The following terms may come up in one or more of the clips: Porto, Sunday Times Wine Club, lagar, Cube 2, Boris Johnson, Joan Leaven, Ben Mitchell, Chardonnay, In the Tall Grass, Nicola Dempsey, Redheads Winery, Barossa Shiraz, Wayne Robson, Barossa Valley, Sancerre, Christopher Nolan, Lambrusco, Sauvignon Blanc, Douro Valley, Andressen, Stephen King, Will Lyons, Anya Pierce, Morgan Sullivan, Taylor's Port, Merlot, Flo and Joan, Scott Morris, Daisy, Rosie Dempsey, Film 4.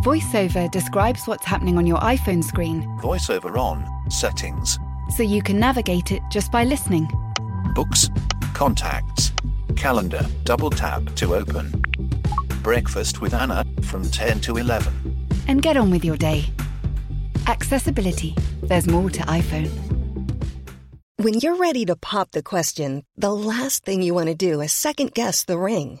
VoiceOver describes what's happening on your iPhone screen. VoiceOver on, settings. So you can navigate it just by listening. Books, contacts, calendar, double tap to open. Breakfast with Anna from 10 to 11. And get on with your day. Accessibility. There's more to iPhone. When you're ready to pop the question, the last thing you want to do is second-guess the ring.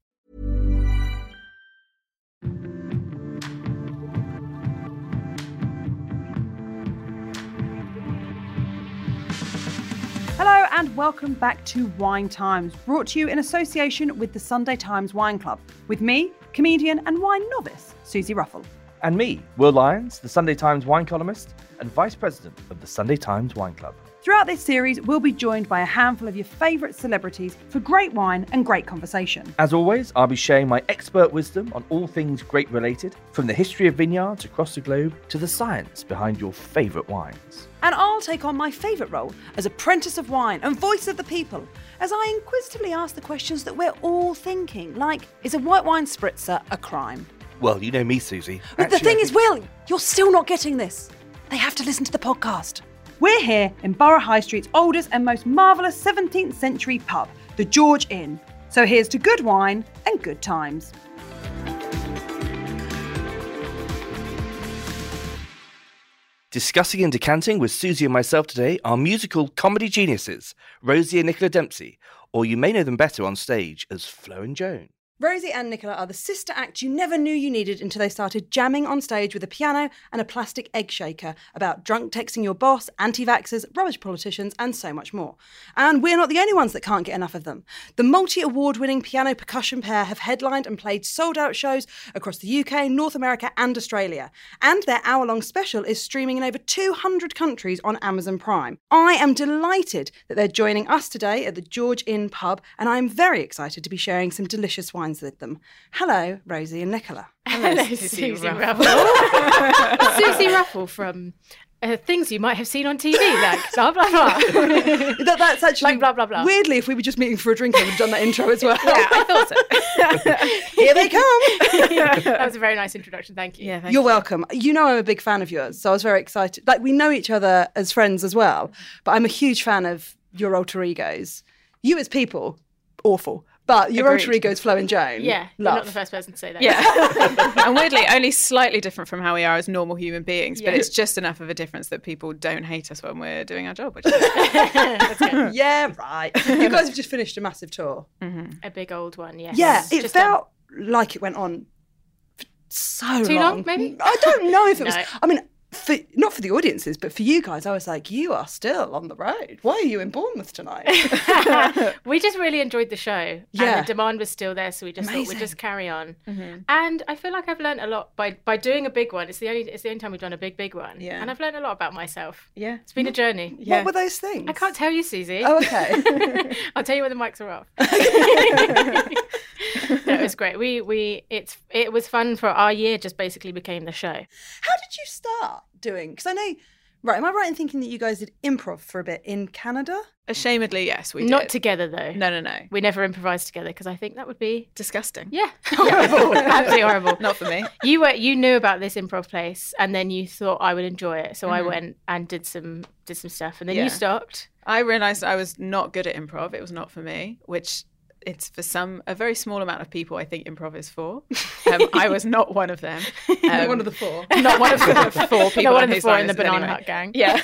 Hello and welcome back to Wine Times, brought to you in association with the Sunday Times Wine Club, with me, comedian and wine novice, Susie Ruffell. And me, Will Lyons, the Sunday Times wine columnist and vice president of the Sunday Times Wine Club. Throughout this series, we'll be joined by a handful of your favourite celebrities for great wine and great conversation. As always, I'll be sharing my expert wisdom on all things grape-related, from the history of vineyards across the globe to the science behind your favourite wines. And I'll take on my favourite role as apprentice of wine and voice of the people, as I inquisitively ask the questions that we're all thinking, like, is a white wine spritzer a crime? Well, you know me, Susie. But the thing is, Will, you're still not getting this. They have to listen to the podcast. We're here in Borough High Street's oldest and most marvellous 17th century pub, the George Inn. So here's to good wine and good times. Discussing and decanting with Susie and myself today are musical comedy geniuses, Rosie and Nicola Dempsey, or you may know them better on stage as Flo and Joan. Rosie and Nicola are the sister act you never knew you needed until they started jamming on stage with a piano and a plastic egg shaker about drunk texting your boss, anti-vaxxers, rubbish politicians and so much more. And we're not the only ones that can't get enough of them. The multi-award-winning piano percussion pair have headlined and played sold-out shows across the UK, North America and Australia. And their hour-long special is streaming in over 200 countries on Amazon Prime. I am delighted that they're joining us today at the George Inn pub, and I am very excited to be sharing some delicious wines with them. Hello, Rosie and Nicola. Hello, Susie Ruffell. Susie Ruffell from things you might have seen on TV, like blah, blah, blah. That's actually, like blah, blah, blah. Weirdly, if we were just meeting for a drink, I would have done that intro as well. Yeah, I thought so. Here they come. Yeah, that was a very nice introduction. Thank you. Yeah, You're welcome. You know I'm a big fan of yours, so I was very excited. Like, we know each other as friends as well, but I'm a huge fan of your alter egos. You as people, awful. But your alter egos, Flo and Joan. Yeah, you're not the first person to say that. Yeah. And weirdly, only slightly different from how we are as normal human beings, but it's just enough of a difference that people don't hate us when we're doing our job. Which is yeah, right. You guys have just finished a massive tour. Mm-hmm. A big old one, yes. Yeah, it just felt like it went on for so long. Too long, maybe? I don't know if it was... I mean, not for the audiences, but for you guys, I was like, you are still on the road. Why are you in Bournemouth tonight? We just really enjoyed the show. Yeah. And the demand was still there, so we just thought we'd just carry on. Mm-hmm. And I feel like I've learned a lot by doing a big one. It's the only time we've done a big one. Yeah. And I've learned a lot about myself. Yeah. It's been a journey. Yeah. What were those things? I can't tell you, Susie. Oh, okay. I'll tell you when the mics are off. No, it was great. It was fun for our year. Just basically became the show. How did you start doing? Because I know, right? Am I right in thinking that you guys did improv for a bit in Canada? Ashamedly, yes, we did. Not together though. No. We never improvised together because I think that would be disgusting. Yeah, horrible, absolutely horrible. Not for me. You knew about this improv place, and then you thought I would enjoy it, so I went and did some stuff, and then you stopped. I realised I was not good at improv. It was not for me, which. It's for a very small amount of people I think improv is for. I was not one of them. Not one of the four. Not one of the four people. Not one of the four in the Banana Hut gang. Yeah.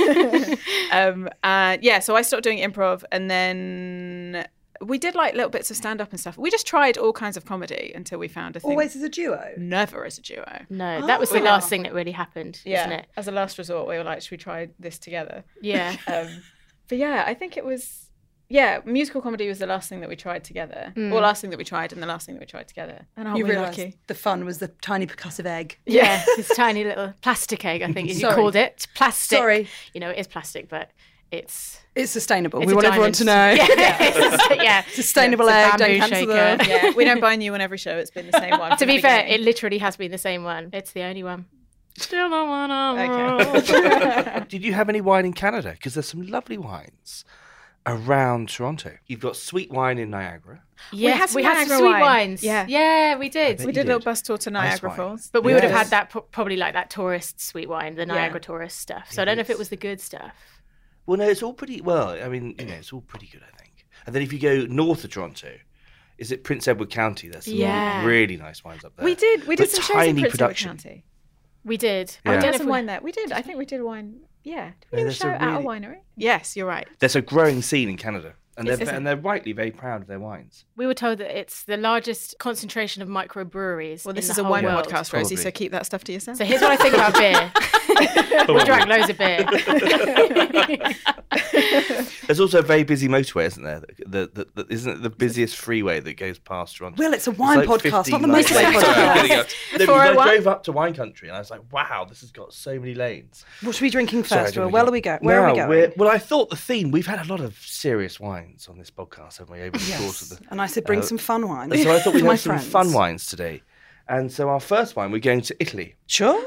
So I stopped doing improv and then we did like little bits of stand-up and stuff. We just tried all kinds of comedy until we found a thing. Always as a duo? Never as a duo. No, that was the last thing that really happened, wasn't it? As a last resort, we were like, should we try this together? Yeah. But yeah, I think it was... Yeah, musical comedy was the last thing that we tried together. Or last thing that we tried and the last thing that we tried together. And you realised the fun was the tiny percussive egg. Yeah, this tiny little plastic egg, I think you called it. Plastic. Sorry. You know, it is plastic, but It's sustainable. It's we want everyone to know. Yeah, yeah. Sustainable egg, don't cancel them. Yeah. We don't buy a new one every show. It's been the same one. To be fair, it literally has been the same one. It's the only one. Still the one I want. Did you have any wine in Canada? Because there's some lovely wines around Toronto. You've got sweet wine in Niagara. Yeah, we had some sweet wines. Yeah. We did. We did a little bus tour to Niagara Falls. But we would have had that probably like that tourist sweet wine, the Niagara tourist stuff. So I don't know if it was the good stuff. Well, no, it's all pretty, it's all pretty good, I think. And then if you go north of Toronto, is it Prince Edward County? There's some really nice wines up there. We did some shows in Prince Edward County. We did. Yeah. We did some wine there. We did. I think we did wine. Yeah. Did we do a show at a winery? Yes, you're right. There's a growing scene in Canada, and they're rightly very proud of their wines. We were told that it's the largest concentration of microbreweries. Well, this is a wine podcast, Rosie, so keep that stuff to yourself. So here's what I think about beer. We drank loads of beer. There's also a very busy motorway, isn't there? Isn't it the busiest freeway that goes past Toronto? Will, it's a wine podcast, not the motorway podcast. I drove up to wine country and I was like, wow, this has got so many lanes. What should we be drinking first? Where are we going? Well, I thought the theme, we've had a lot of serious wines on this podcast, haven't we? Over the course of and I said, bring some fun wines. So I thought we had some fun wines today. And so our first wine, we're going to Italy. Sure.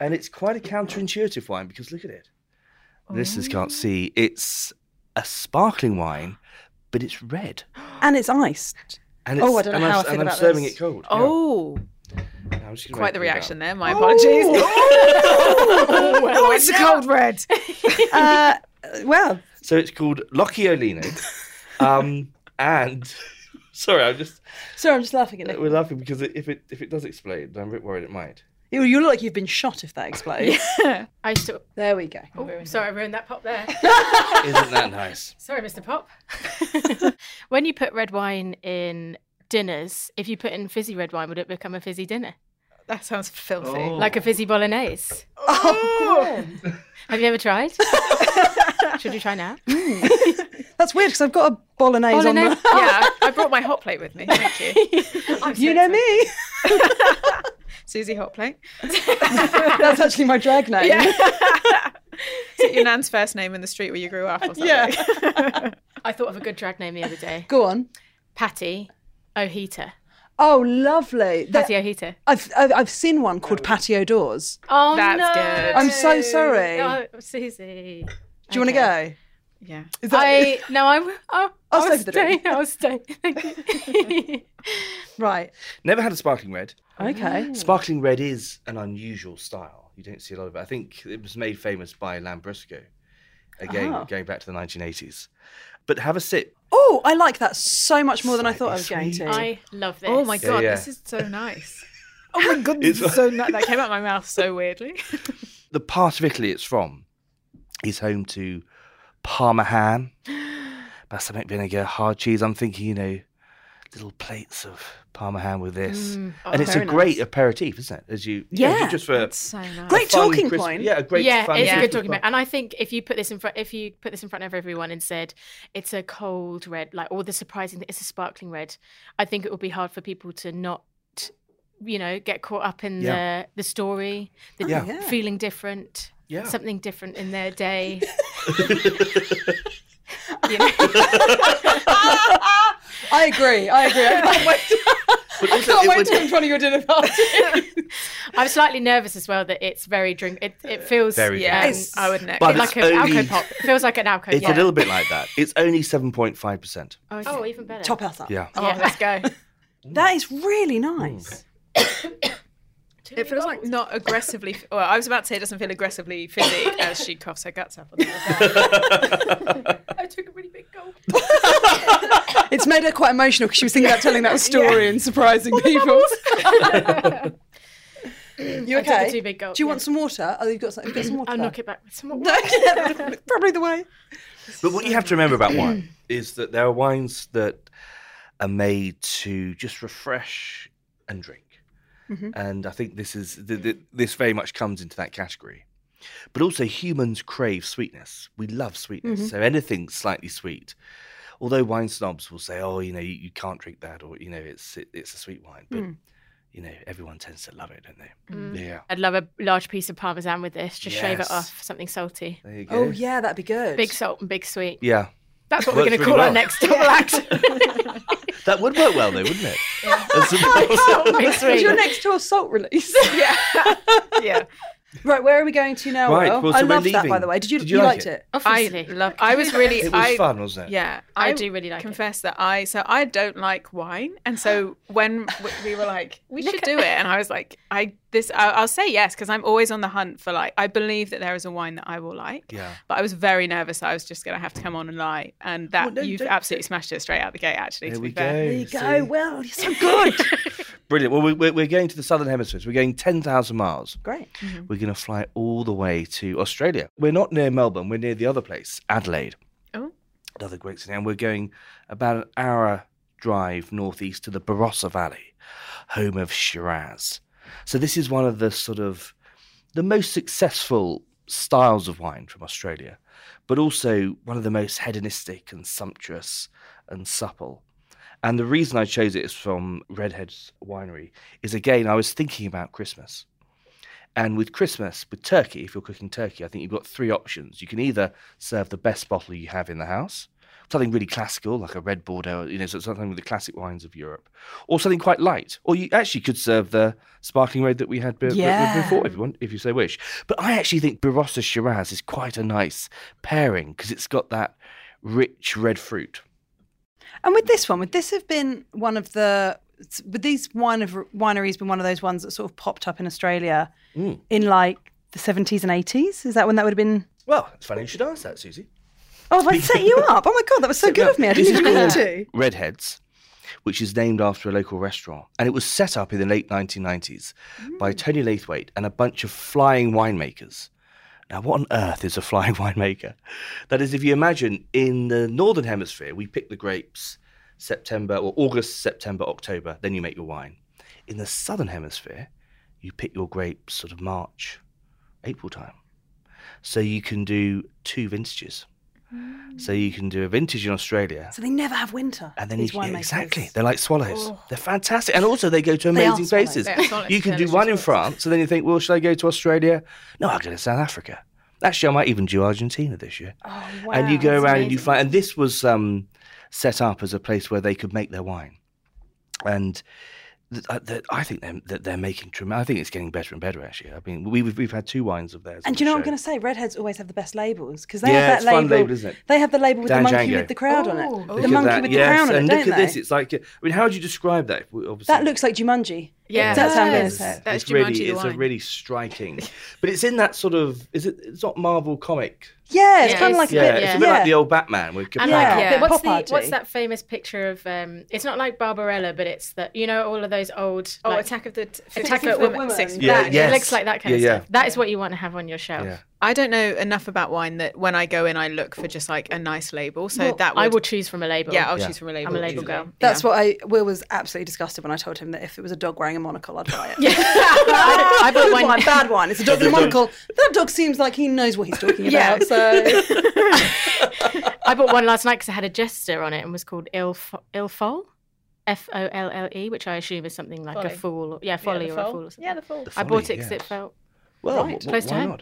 And it's quite a counterintuitive wine because look at it. Listeners can't see. It's a sparkling wine, but it's red. And it's iced. And it's, I don't know how I feel about this. And I'm serving it cold. Oh. Yeah. Quite the reaction there. My apologies. Oh, it's a cold red. So it's called Lockioline. And... I'm just laughing at it. We're laughing because if it does explode, I'm a bit worried it might. You look like you've been shot if that explodes. Yeah. There we go. Oh, sorry, I ruined that pop there. Isn't that nice? Sorry, Mr. Pop. When you put red wine in dinners, if you put in fizzy red wine, would it become a fizzy dinner? That sounds filthy. Oh. Like a fizzy bolognese. Oh, have you ever tried? Should we try now? That's weird because I've got a bolognese on. Yeah, I brought my hot plate with me. Thank you. Me. Susie Hot Plate. That's actually my drag name. Yeah. Is it your nan's first name in the street where you grew up or something? Yeah. I thought of a good drag name the other day. Go on. Patty O'Heater. Oh, lovely. Patty O'Heater. I've seen one called Patty O'Doors. Oh, that's good. I'm so sorry. No, Susie. Do you want to go? Yeah. I'll stay. Right. Never had a sparkling red. Okay. Sparkling red is an unusual style. You don't see a lot of it. I think it was made famous by Lambrusco. Again, going back to the 1980s. But have a sip. Oh, I like that so much more than I thought I was going to. I love this. Oh my God, this is so nice. Oh my goodness, it's so nice. That came out of my mouth so weirdly. The part of Italy it's from is home to Parma ham, balsamic vinegar, hard cheese. I'm thinking, little plates of Parma ham with this. And it's a great aperitif, isn't it? As you, just for it's so nice. Great talking point. Yeah, a great fun. It's a good talking point. And I think if you put this in front of everyone and said it's a cold red, like all the surprising it's a sparkling red, I think it would be hard for people to not get caught up in the story, feeling different. Yeah. Something different in their day. I agree. I can't wait to be in front of your dinner party. I'm slightly nervous as well that it's very drink. It feels very I would know. Like an Alco Pop. It feels like an Alco Pop. It's a little bit like that. It's only 7.5%. Oh, okay. Even better. Top us up. Yeah. Oh, let's go. That is really nice. It feels like not aggressively... Well, I was about to say it doesn't feel aggressively fizzy as she coughs her guts up on the other side. I took a really big gulp. It's made her quite emotional because she was thinking about telling that story and surprising people. You okay? I took a big gulp, do you want some water? Oh, you've got some water. I'll knock it back with some water. Probably the way. But what you have to remember about wine is that there are wines that are made to just refresh and drink. Mm-hmm. And I think this is this very much comes into that category. But also humans crave sweetness. We love sweetness. Mm-hmm. So anything slightly sweet, although wine snobs will say, oh, you can't drink that or, it's a sweet wine. But you know, everyone tends to love it, don't they? Mm. Yeah. I'd love a large piece of Parmesan with this. Just shave it off, something salty. There you go. Oh, yeah, that'd be good. Big salt and big sweet. Yeah. That's what we're going to call our next double act. That would work well, though, wouldn't it? Yeah. It's your next door salt release. Yeah. Yeah. Right, where are we going to now, Will? Well, so I loved that, by the way. Did you like it? Obviously. I loved it. I was really... It was fun, wasn't it? Yeah. I do really like confess it. Confess that I don't like wine. And so when we were like, we should do it. And I was like, I'll say yes, because I'm always on the hunt for I believe that there is a wine that I will like. Yeah. But I was very nervous that I was just going to have to come on and lie. And that you've absolutely smashed it straight out the gate, actually, to be fair. There you go. Well, you're so good. Brilliant. Well, we're going to the Southern Hemisphere. We're going 10,000 miles. Great. Mm-hmm. We're going to fly all the way to Australia. We're not near Melbourne. We're near the other place, Adelaide. Oh. Another great city. And we're going about an hour drive northeast to the Barossa Valley, home of Shiraz. So this is one of the sort of the most successful styles of wine from Australia, but also one of the most hedonistic and sumptuous and supple. And the reason I chose it is from Redheads Winery is, again, I was thinking about Christmas. And with Christmas, with turkey, if you're cooking turkey, I think you've got three options. You can either serve the best bottle you have in the house, something really classical, like a red Bordeaux, you know, so something with the classic wines of Europe, or something quite light. Or you actually could serve the sparkling red that we had before, if you want, if you so wish. But I actually think Barossa Shiraz is quite a nice pairing because it's got that rich red fruit. And with this one, would this have been one of the... Would these wineries been one of those ones that sort of popped up in Australia in the 70s and 80s? Is that when that would have been... Well, it's funny you should ask that, Susie. Oh, I set you up. Oh, my God, that was so good of me. I didn't even mean to. Redheads, which is named after a local restaurant. And it was set up in the late 1990s by Tony Laithwaite and a bunch of flying winemakers. Now, what on earth is a flying winemaker? That is, if you imagine, in the Northern Hemisphere, we pick the grapes August, September, October, then you make your wine. In the Southern Hemisphere, you pick your grapes sort of March, April time. So you can do two vintages. Mm. So you can do a vintage in Australia. So they never have winter. And then exactly. They're like swallows. Oh. They're fantastic. And also they go to amazing places. You can do one in France and then you think, well, should I go to Australia? No, I'll go to South Africa. Actually, I might even do Argentina this year. Oh, wow. And you go around and you fly. And this was set up as a place where they could make their wine. And I think they're making tremendous. I think it's getting better and better, actually. I mean, we've had two wines of theirs. And do you know what I'm going to say? Redheads always have the best labels because they have that label. Fun label, isn't it? They have the label with the monkey with the crown on it. The monkey with the crown on it. And look at this. It's like, I mean, how would you describe that? Obviously, that looks like Jumanji. Yeah, that's how I'm going to say it. That's Jumanji. It's a really striking, but it's in that sort of. It's not Marvel comic. Yeah, it's kind of like a bit... It's a bit like the old Batman with Capaldi. Yeah. What's that famous picture of... it's not like Barbarella, but it's that... You know, all of those old... Oh, Attack of the Woman. It looks like that kind of stuff. That is what you want to have on your shelf. Yeah. I don't know enough about wine that when I go in, I look for just like a nice label. So I will choose from a label. Yeah, I'll choose from a label. I'm a label girl. That's what Will was absolutely disgusted when I told him that if it was a dog wearing a monocle, I'd buy it. I bought one bad one. It's a dog with a monocle. That dog seems like he knows what he's talking about. So I bought one last night because I had a jester on it and was called Ilfol. Folle, which I assume is something like folly. A fool. Yeah, folly or a fool or something. Yeah, the fool. I bought it because it felt... Well, right. Why not?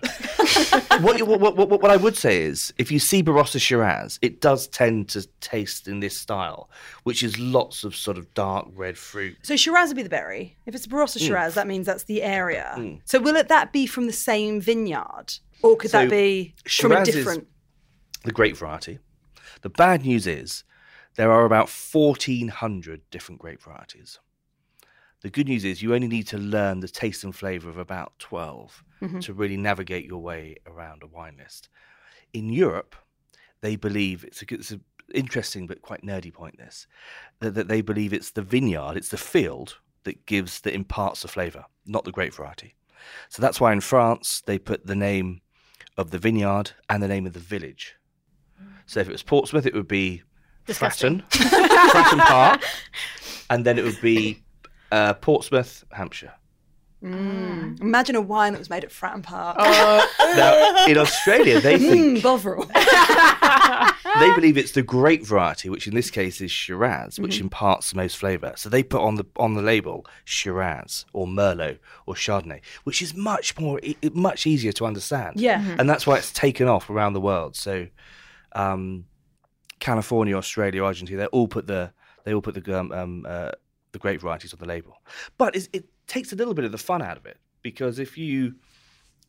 What I would say is, if you see Barossa Shiraz, it does tend to taste in this style, which is lots of sort of dark red fruit. So Shiraz would be the berry. If it's Barossa Shiraz, that means that's the area. Mm. So will that be from the same vineyard? Or could that be Shiraz from a different... the grape variety. The bad news is there are about 1,400 different grape varieties. The good news is you only need to learn the taste and flavour of about 12 to really navigate your way around a wine list. In Europe, they believe, it's an interesting but quite nerdy point this, that they believe it's the vineyard, it's the field that imparts the flavour, not the grape variety. So that's why in France, they put the name of the vineyard and the name of the village. So if it was Portsmouth, it would be Fratton Park, and then it would be... Portsmouth, Hampshire. Mm. Imagine a wine that was made at Fratton Park. Now, in Australia, they think Bovril. They believe it's the grape variety, which in this case is Shiraz, which imparts the most flavour. So they put on the label Shiraz or Merlot or Chardonnay, which is much easier to understand. Yeah, and that's why it's taken off around the world. So California, Australia, Argentina, they all put the grape varieties on the label. But it takes a little bit of the fun out of it, because if you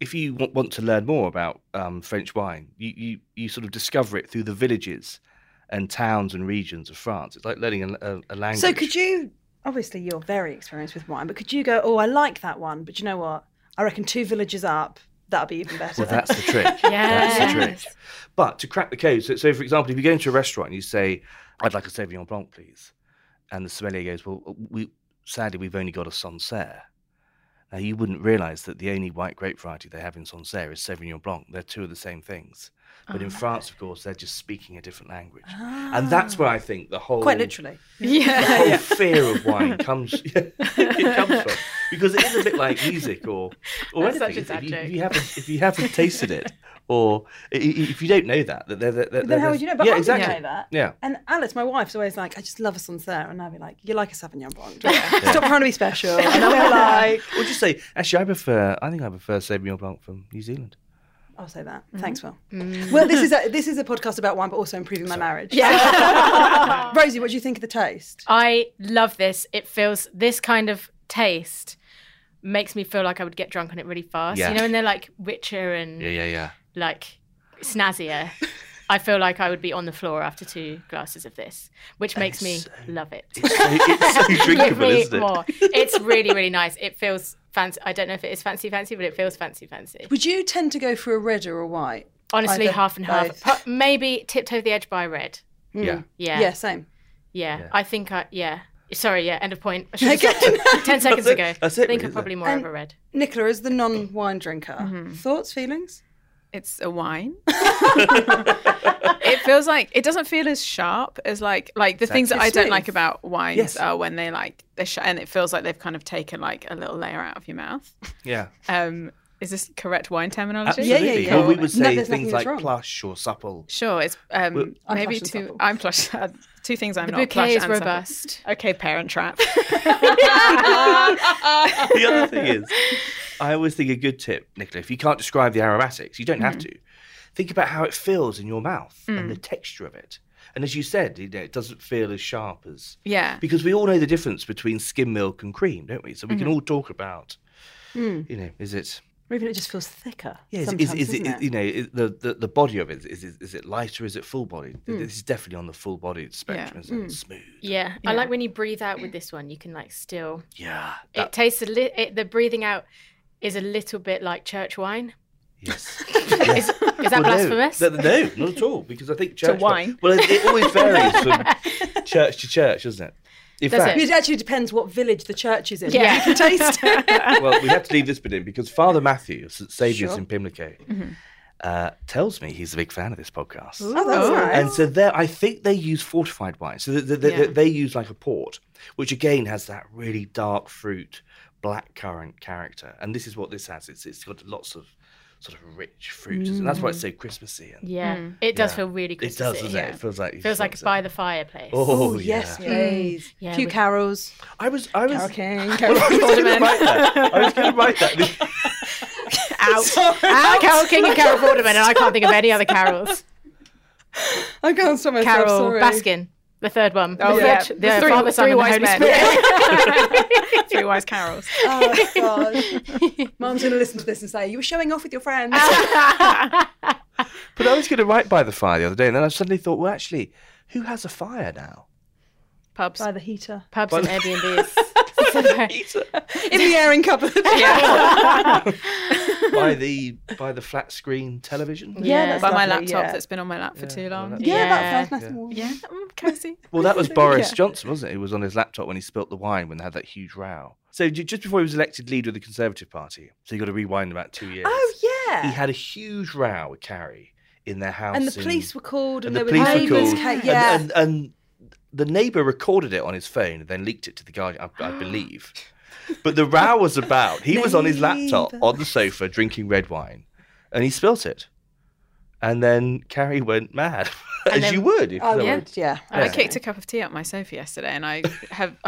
want to learn more about French wine, you sort of discover it through the villages and towns and regions of France. It's like learning a language. So could you, obviously you're very experienced with wine, but could you go, oh, I like that one, but you know what? I reckon 2 villages up, that'll be even better. Well, that's the trick. Yes. That's the trick. But to crack the code, so for example, if you go into a restaurant and you say, I'd like a Sauvignon Blanc, please. And the sommelier goes, well, we've only got a Sancerre. Now, you wouldn't realise that the only white grape variety they have in Sancerre is Sauvignon Blanc. They're 2 of the same things. But in France, of course, they're just speaking a different language. Oh. And that's where I think the whole... Quite literally. Yeah. The whole fear of wine comes from. Because it is a bit like music or anything. Such a sad joke. If you haven't tasted it, or if you don't know that then how would you know? But yeah, exactly. I didn't know that. Yeah. And Alex, my wife's always like, I just love a Sancerre. And I'll be like, you like a Sauvignon Blanc, don't you? Yeah. Stop trying to be special. And I'll be like... Or just say, actually, I think I prefer Sauvignon Blanc from New Zealand. I'll say that. Mm-hmm. Thanks, Will. Mm. Well, this is a podcast about wine, but also improving my marriage. Yeah. Rosie, what do you think of the taste? I love this. It feels, this kind of taste makes me feel like I would get drunk on it really fast. Yeah. You know, and they're like richer and like snazzier. I feel like I would be on the floor after 2 glasses of this, which makes me love it. It's so drinkable, isn't it? More. It's really, really nice. It feels fancy. I don't know if it is fancy, but it feels fancy. Would you tend to go for a red or a white? Honestly, either, half and half. Maybe tipped over the edge by red. Mm. Yeah. Yeah, same. Yeah, I think end of point. I should have stopped 10 seconds ago. That's it, I think I'm probably more of a red. Nicola, as the non-wine drinker, thoughts, feelings? It's a wine. It feels like it doesn't feel as sharp as like the exactly. things that I don't like about wines are when they're sharp, and it feels like they've kind of taken like a little layer out of your mouth. Yeah. Is this correct wine terminology? Absolutely. Yeah. Well, we would say things like plush or supple. Sure, it's maybe two. I'm plush. 2 things I'm the not. Plush is and robust. Supple. Okay, Parent Trap. The other thing is, I always think a good tip, Nicola, if you can't describe the aromatics, you don't have to. Think about how it feels in your mouth and the texture of it. And as you said, it doesn't feel as sharp as... Yeah. Because we all know the difference between skim milk and cream, don't we? So we can all talk about, is it... Or even it just feels thicker. Yeah, is it? You know, the body of it is it lighter? Is it full bodied? This is definitely on the full bodied spectrum. Isn't it? Smooth. Yeah. I like when you breathe out with this one. You can like still. Yeah. It tastes the breathing out is a little bit like church wine. Yes. Yes. Is that blasphemous? No, not at all. Because I think church wine. Well, it always varies from church to church, doesn't it? It actually depends what village the church is in. Yeah. You can taste it. Well, we have to leave this bit in because Father Matthew of St Saviour's in Pimlico tells me he's a big fan of this podcast. Ooh. Oh, that's nice. And so I think they use fortified wine. So they use like a port, which again has that really dark fruit, blackcurrant character. And this is what this has. It's got lots of sort of rich fruit, and that's why it's so Christmassy. And, it does feel really Christmassy. It does, doesn't it? It feels like by the fireplace. Oh yes, please. Yeah, Cue carols. I was. Okay. I was going to write that. Out. Carol King and Carol Vorderman, and I can't think of any other carols. I can't stop myself. Carol Baskin, the third one. Oh yeah, the Father, Son, and the Holy Spirit. 3 wise carols. Oh, God. Mum's going to listen to this and say, you were showing off with your friends. But I was going to write by the fire the other day, and then I suddenly thought, well, actually, who has a fire now? Pubs. By the heater. Pubs and Airbnbs. Heater. In the airing cupboard. Yeah. by the flat screen television. Yeah, that's by my laptop that's been on my lap for too long. That sounds nice and warm. Yeah, cozy. Well, that was Boris Johnson, wasn't it? He was on his laptop when he spilt the wine when they had that huge row. So just before he was elected leader of the Conservative Party, so you got to rewind about 2 years. Oh, yeah. He had a huge row with Carrie in their house. And the police were called. And the police were called. Yeah. And the neighbour recorded it on his phone and then leaked it to The Guardian, I believe. But the row was about, he was on his laptop on the sofa drinking red wine and he spilt it. And then Carrie went mad, as you would. Yeah. And I kicked a cup of tea out my sofa yesterday, and I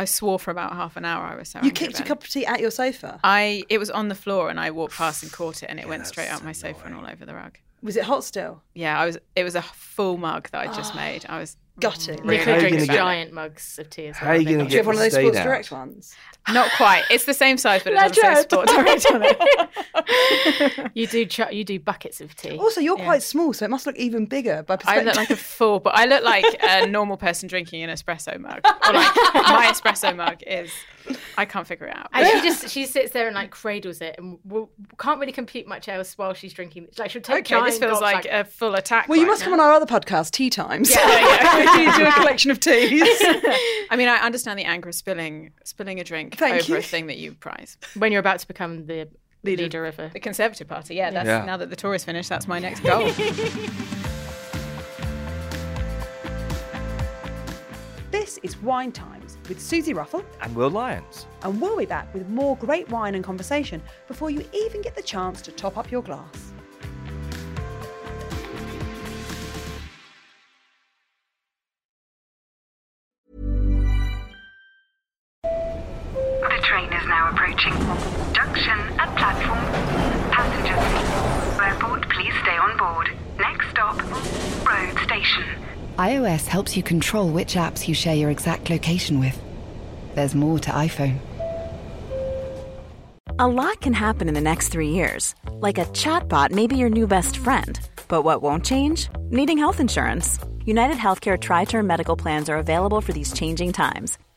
swore for about half an hour I was so angry. You kicked a cup of tea out your sofa? It was on the floor, and I walked past and caught it, and it went straight out my sofa and all over the rug. Was it hot still? Yeah, it was a full mug that I just made. I was gutted. Nicola drinks giant mugs of tea as well. How are you going to get? Do you have one of those Sports Direct ones? Not quite. It's the same size, but it doesn't say Sports Direct on it. You do buckets of tea. Also, you're quite small, so it must look even bigger by perspective. I look like a fool, but I look like a normal person drinking an espresso mug. Or like my espresso mug is. I can't figure it out. And she sits there and like cradles it, and can't really compute much else while she's drinking. Like she'll take. Okay, this feels like a full attack. Well, you must come on our other podcast, Tea Times. Yeah. You do a collection of teas. I mean, I understand the anger of spilling a drink over a thing that you prize when you're about to become the leader of the Conservative Party. Yeah, that's now that the Tories finished. That's my next goal. This is Wine Times with Susie Ruffell and Will Lyons. And we'll be back with more great wine and conversation before you even get the chance to top up your glass. The train is now approaching. Junction at platform. Passengers, airport, please stay on board. Next stop, Road Station. iOS helps you control which apps you share your exact location with. There's more to iPhone. A lot can happen in the next 3 years. Like a chatbot may be your new best friend. But what won't change? Needing health insurance. UnitedHealthcare Tri-Term Medical Plans are available for these changing times.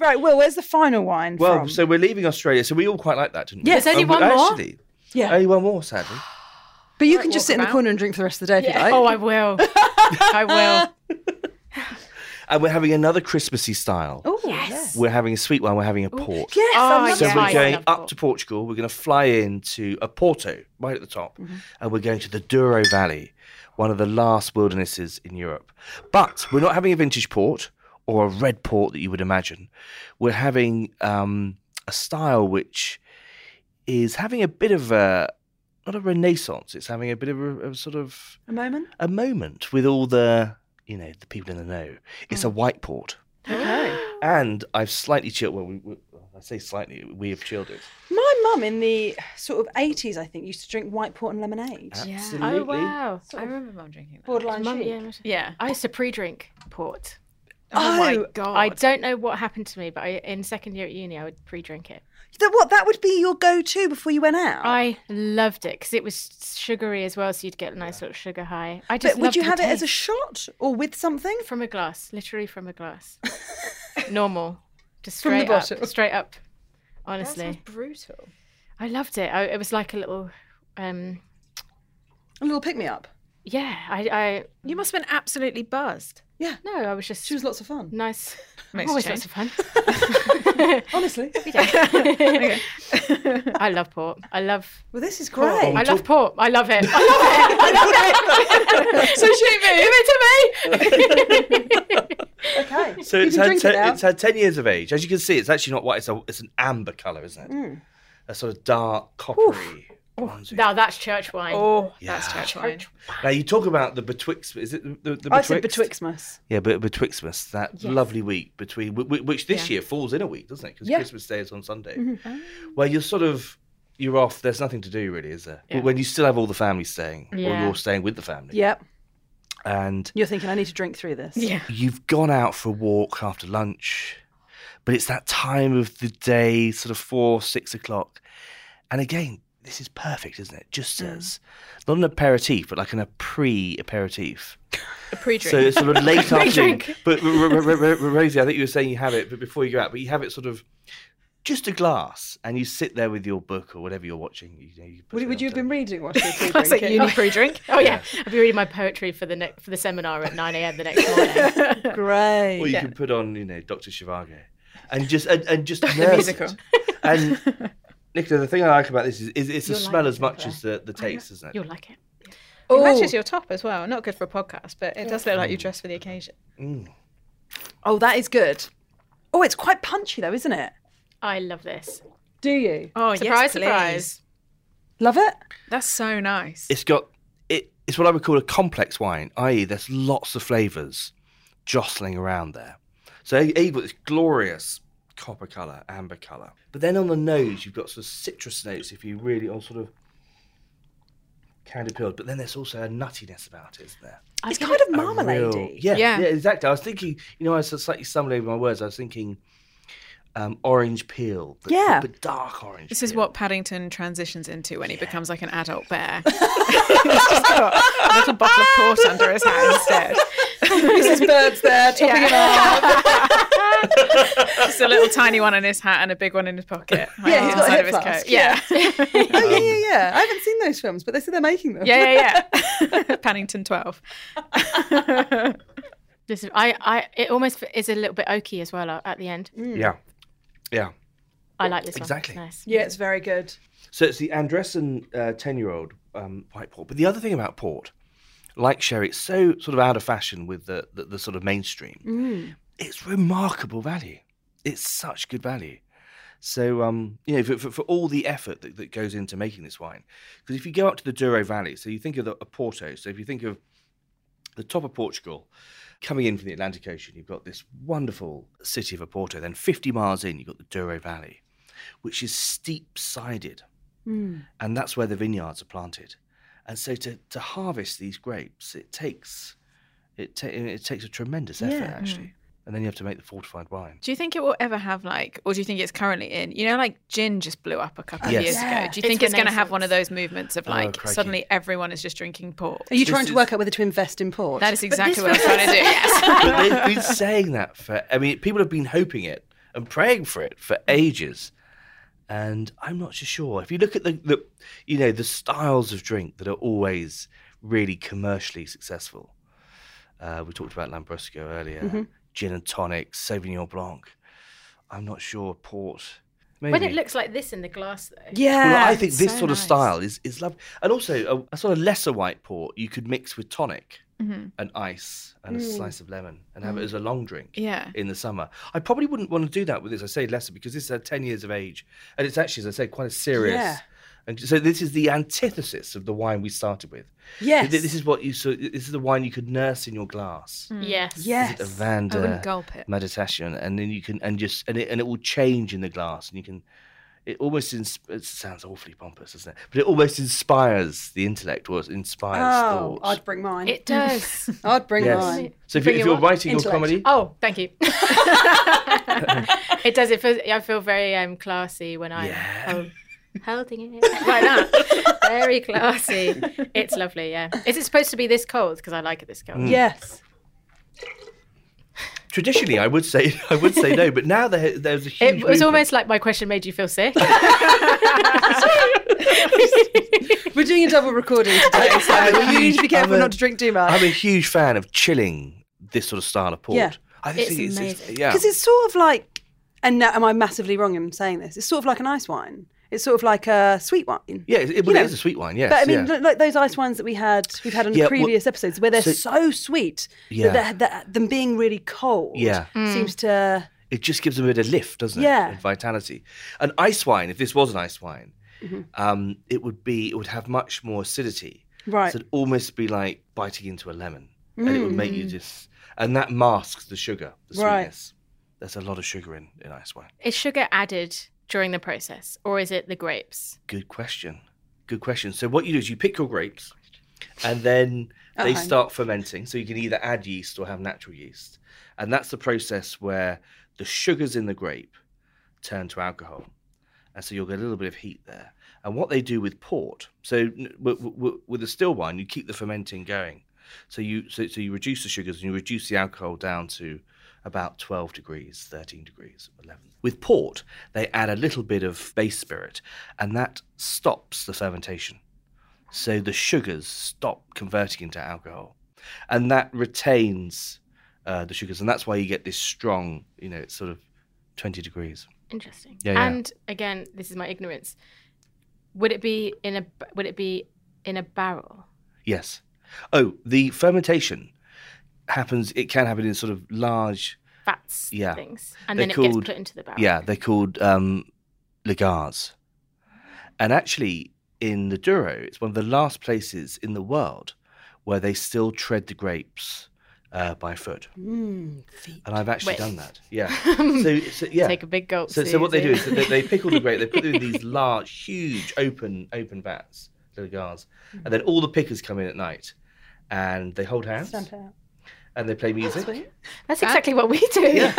Right, Will, where's the final wine from? Well, so we're leaving Australia. So we all quite like that, didn't we? Yes, there's only one more. Actually, only one more, sadly. But you can just sit in the corner and drink for the rest of the day if you like. Oh, I will. I will. And we're having another Christmassy style. Oh, yes. We're having a sweet wine. We're having a port. Yes, so we're going up to Portugal. We're going to fly into Porto, right at the top. Mm-hmm. And we're going to the Douro Valley, one of the last wildernesses in Europe. But we're not having a vintage port or a red port that you would imagine. We're having a style which is having a bit of a, not a renaissance, it's having a bit of a sort of... A moment? A moment with all the, you know, the people in the know. It's a white port. Okay. And I've slightly chilled, I say slightly, we have chilled it. My mum in the sort of 80s, I think, used to drink white port and lemonade. Absolutely. Yeah. Oh, wow. I remember mum drinking that. Borderline chic. Yeah. I used to pre-drink port. Oh, my God. I don't know what happened to me, but in second year at uni, I would pre-drink it. That would be your go-to before you went out? I loved it because it was sugary as well, so you'd get a nice sort of sugar high. But would you have it as a shot or with something? From a glass, literally from a glass. Normal. Just straight up. Straight up, honestly. That sounds brutal. I loved it. It was like a little pick-me-up? Yeah. You must have been absolutely buzzed. Yeah. No, I was just... She was lots of fun. Nice. Always lots of fun. Honestly. Okay. I love port. Well, this is great. Port. I love port. I love it. I love it. So shoot me. Give it to me. Okay. So it's had 10 years of age. As you can see, it's actually not white. It's an amber colour, isn't it? Mm. A sort of dark, coppery... Now that's church wine. Oh, yeah. That's church wine. Now you talk about the betwixt. Is it the betwixt? I said betwixtmas. Yeah, but betwixtmas, that lovely week between, which this year falls in a week, doesn't it? Because Christmas Day is on Sunday. Mm-hmm. Oh. Well, you're off. There's nothing to do really, is there? Yeah. When you still have all the family staying, or you're staying with the family. Yep. And you're thinking, I need to drink through this. Yeah. You've gone out for a walk after lunch, but it's that time of the day, sort of 4, 6 o'clock. And again, this is perfect, isn't it? Just as, not an aperitif, but like a pre-aperitif. A pre-drink. So it's sort of late afternoon. But Rosie, I think you were saying you have it, but before you go out, but you have it sort of just a glass, and you sit there with your book or whatever you're watching. You know, you would you have been reading while you're pre-drinking? I was like, uni pre-drink. Oh, yeah. I'll be reading my poetry for the seminar at 9 a.m. the next morning. Great. Or you can put on, you know, Dr. Zhivago and just the musical. And Nicola, the thing I like about this is it's the smell as much as the taste, isn't it? You'll like it. Yeah. It matches your top as well. Not good for a podcast, but it does look like you dressed for the occasion. Mm. Oh, that is good. Oh, it's quite punchy though, isn't it? I love this. Do you? Oh, surprise. Love it. That's so nice. It's got, it's what I would call a complex wine, i.e. there's lots of flavours jostling around there. So you've got this glorious copper colour, amber colour. But then on the nose, you've got sort of citrus notes if you really on sort of candy peeled. But then there's also a nuttiness about it, isn't there? It's kind of marmalade-y. Yeah, exactly. I was thinking, you know, I was slightly stumbling over my words. I was thinking orange peel, but dark orange. This is what Paddington transitions into when he becomes like an adult bear. He's just got a little bottle of port under his hat instead. Mrs. Bird's there, topping it up. Just a little tiny one in his hat and a big one in his pocket. Right, yeah, he's got a hip flask. Yeah. Oh, yeah. I haven't seen those films, but they said they're making them. Yeah. Paddington 12. Listen, it almost is a little bit oaky as well at the end. Mm. Yeah. I like this one. Exactly. Nice. Yeah, it's very good. So it's the Andressen 10-year-old white port. But the other thing about port, like sherry, it's so sort of out of fashion with the sort of mainstream. Mm. It's remarkable value. It's such good value. So, you know, for all the effort that goes into making this wine, because if you go up to the Douro Valley, so you think of Porto, so if you think of the top of Portugal, coming in from the Atlantic Ocean, you've got this wonderful city of Porto. Then 50 miles in, you've got the Douro Valley, which is steep-sided. Mm. And that's where the vineyards are planted. And so to harvest these grapes, it takes a tremendous effort, actually. And then you have to make the fortified wine. Do you think it will ever have, like, or do you think it's currently in? You know, like, gin just blew up a couple of years ago. Do you think it's going to have one of those movements of, like, suddenly everyone is just drinking port? Are you trying to work out whether to invest in port? That is exactly what I'm trying to do, yes. But they've been saying that people have been hoping it and praying for it for ages. And I'm not so sure. If you look at the styles of drink that are always really commercially successful. We talked about Lambrusco earlier. Mm-hmm. Gin and tonic, Sauvignon Blanc. I'm not sure, port. Maybe. When it looks like this in the glass, though. Yeah. Well, I think this sort of style is lovely. And also, a sort of lesser white port you could mix with tonic and ice and a slice of lemon and have it as a long drink in the summer. I probably wouldn't want to do that with this. I say lesser because this is at 10 years of age. And it's actually, as I say, quite a serious... Yeah. And so this is the antithesis of the wine we started with. Yes. This is the wine you could nurse in your glass. Mm. Yes. Is it Evander meditation, and then you can and it will change in the glass, and you can. It almost it sounds awfully pompous, doesn't it? But it almost inspires the intellect, or it inspires thought. Oh, I'd bring mine. It does. I'd bring mine. So if you're writing your comedy, thank you. It does. I feel very classy when I'm home. Holding it like that, very classy. It's lovely, yeah. Is it supposed to be this cold? Because I like it this cold. Mm. Yes. Traditionally, I would say no, but now there's a huge. It was movement. Almost like my question made you feel sick. We're doing a double recording today, so you need to be careful not to drink too much. I'm a huge fan of chilling this sort of style of port. Yeah, I think it's amazing. Because it's sort of like, and now, am I massively wrong in saying this? It's sort of like an ice wine. It's sort of like a sweet wine. Yeah, it is a sweet wine, yes. But I mean, like those ice wines that we've had on the previous episodes, where they're so sweet that them being really cold seems to... It just gives them a bit of lift, doesn't it? Yeah. And vitality. An ice wine, if this was an ice wine, it would have much more acidity. Right. So it'd almost be like biting into a lemon. Mm. And it would make you just... And that masks the sugar, the sweetness. Right. There's a lot of sugar in ice wine. Is sugar added... during the process, or is it the grapes? Good question. So what you do is you pick your grapes, and then they start fermenting. So you can either add yeast or have natural yeast. And that's the process where the sugars in the grape turn to alcohol. And so you'll get a little bit of heat there. And what they do with port, so with a still wine, you keep the fermenting going. So you reduce the sugars and you reduce the alcohol down to about 12 degrees, 13 degrees, 11. With port, they add a little bit of base spirit, and that stops the fermentation. So the sugars stop converting into alcohol, and that retains the sugars, and that's why you get this strong, you know, it's sort of 20 degrees. Interesting. Yeah, yeah. And again, this is my ignorance. Would it be in a barrel? Yes. Oh, the fermentation happens. It can happen in sort of large vats, things, and then it gets put into the barrel. Yeah, they're called lagars. And actually, in the Douro, it's one of the last places in the world where they still tread the grapes by foot. And I've actually done that. Yeah. So take a big gulp. So what they do is they pick all the grape, they put them in these large, huge, open vats, little gars, and then all the pickers come in at night, and they hold hands, and they play music. That's exactly what we do. Yeah.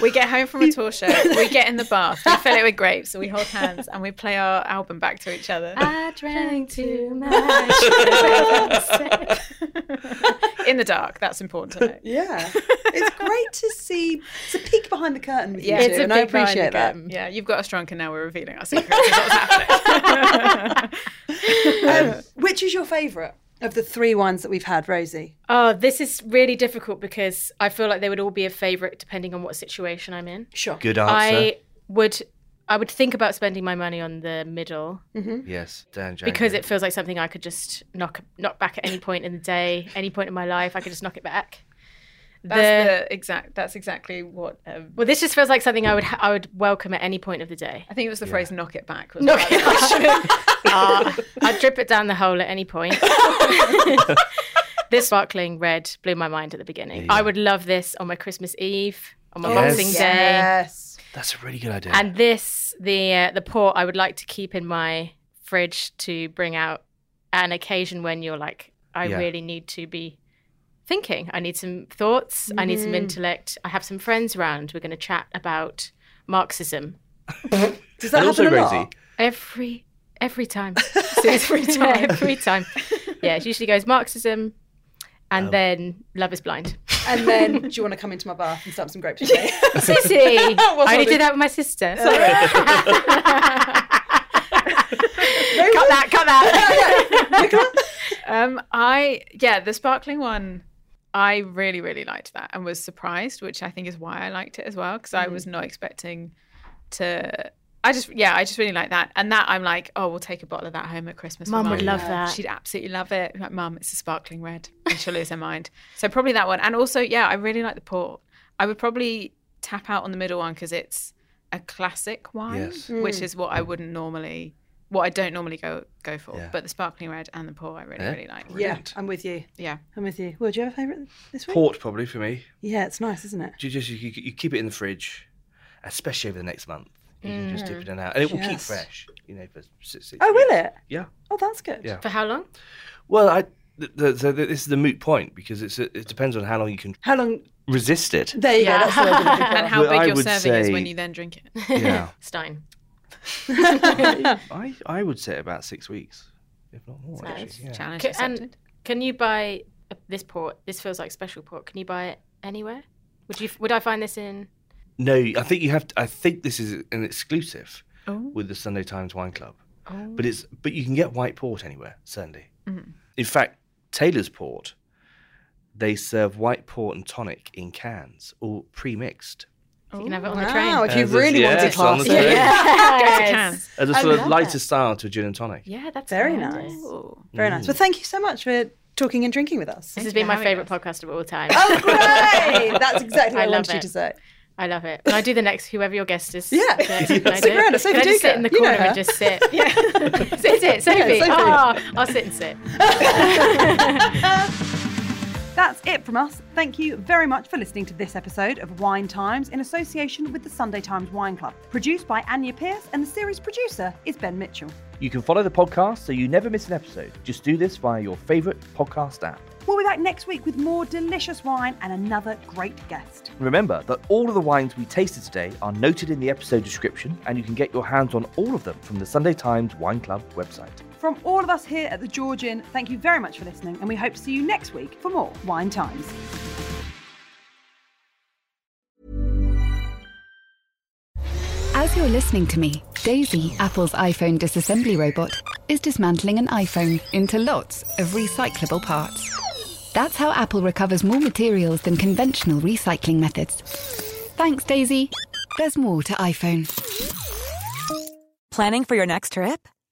We get home from a tour show, we get in the bath, we fill it with grapes, and we hold hands, and we play our album back to each other. I drank too much. In the dark, that's important to know. Yeah. It's great to see. It's a peek behind the curtain with you two, and I appreciate that. Yeah, you've got us drunk and now we're revealing our secrets. What's happening. Which is your favourite of the three wines that we've had, Rosie? Oh, this is really difficult because I feel like they would all be a favourite depending on what situation I'm in. Sure. Good answer. I would think about spending my money on the middle. Mm-hmm. Yes, Dan Jane. Because it feels like something I could just knock back at any point in the day, any point in my life. I could just knock it back. That's exactly what. Well, this just feels like something I would welcome at any point of the day. I think it was the phrase "knock it back." Was knock it back. I'd drip it down the hole at any point. This sparkling red blew my mind at the beginning. Yeah. I would love this on my Christmas Eve, on my Boxing Day. Yes. That's a really good idea. And this, the port, I would like to keep in my fridge to bring out at an occasion when you're like, I really need to be thinking. I need some thoughts. I need some intellect. I have some friends around. We're going to chat about Marxism. Does that happen a lot? Every time. Every time. Yeah, it usually goes Marxism and then Love is Blind. And then, do you want to come into my bath and stamp some grapes today? Susie! I only did that with my sister. Sorry. Cut that. The sparkling one, I really, really liked that and was surprised, which I think is why I liked it as well, because I was not expecting to... I just really like that. And that I'm like, oh, we'll take a bottle of that home at Christmas. Mum would love that. She'd absolutely love it. Like, Mum, it's a sparkling red. And she'll lose her mind. So probably that one. And also, I really like the port. I would probably tap out on the middle one because it's a classic wine, which is what I wouldn't normally, what I don't normally go for. Yeah. But the sparkling red and the port I really like. Brilliant. Yeah, I'm with you. Yeah. I'm with you. Well, do you have a favourite this week? Port probably for me. Yeah, it's nice, isn't it? You keep it in the fridge, especially over the next month. You can just dip it in and out. And it will keep fresh, for 6 weeks. Oh, will it? Yeah. Oh, that's good. Yeah. For how long? Well, this is the moot point because it depends on how long you can... How long... Resist it. There you go. That's what I'm looking for. And how big your serving is when you then drink it. Yeah. Stein. I would say about 6 weeks, if not more. That's actually. Yeah. Challenge accepted. And can you buy this port? This feels like special port. Can you buy it anywhere? Would I find this in... No, I think you have to, I think this is an exclusive with the Sunday Times Wine Club. Oh. But you can get white port anywhere, certainly. Mm-hmm. In fact, Taylor's Port, they serve white port and tonic in cans, all pre-mixed. So you can have it on the train. Wow, if you really want to class it. Yes. As a sort of lighter style to a gin and tonic. Yeah, that's very nice. Ooh. Very nice. Well, thank you so much for talking and drinking with us. This has been my favourite podcast of all time. Oh, great! That's exactly what I wanted you to say. I love it. And I do the next, whoever your guest is. Yeah. Stick around. Sophie Duca. I just sit in the corner and just sit. Yeah. Sit, Sophie. I'll sit and sit. That's it from us. Thank you very much for listening to this episode of Wine Times in association with the Sunday Times Wine Club, produced by Anya Pierce, and the series producer is Ben Mitchell. You can follow the podcast so you never miss an episode. Just do this via your favourite podcast app. We'll be back next week with more delicious wine and another great guest. Remember that all of the wines we tasted today are noted in the episode description, and you can get your hands on all of them from the Sunday Times Wine Club website. From all of us here at the George Inn, thank you very much for listening, and we hope to see you next week for more Wine Times. As you're listening to me, Daisy, Apple's iPhone disassembly robot, is dismantling an iPhone into lots of recyclable parts. That's how Apple recovers more materials than conventional recycling methods. Thanks, Daisy. There's more to iPhone. Planning for your next trip?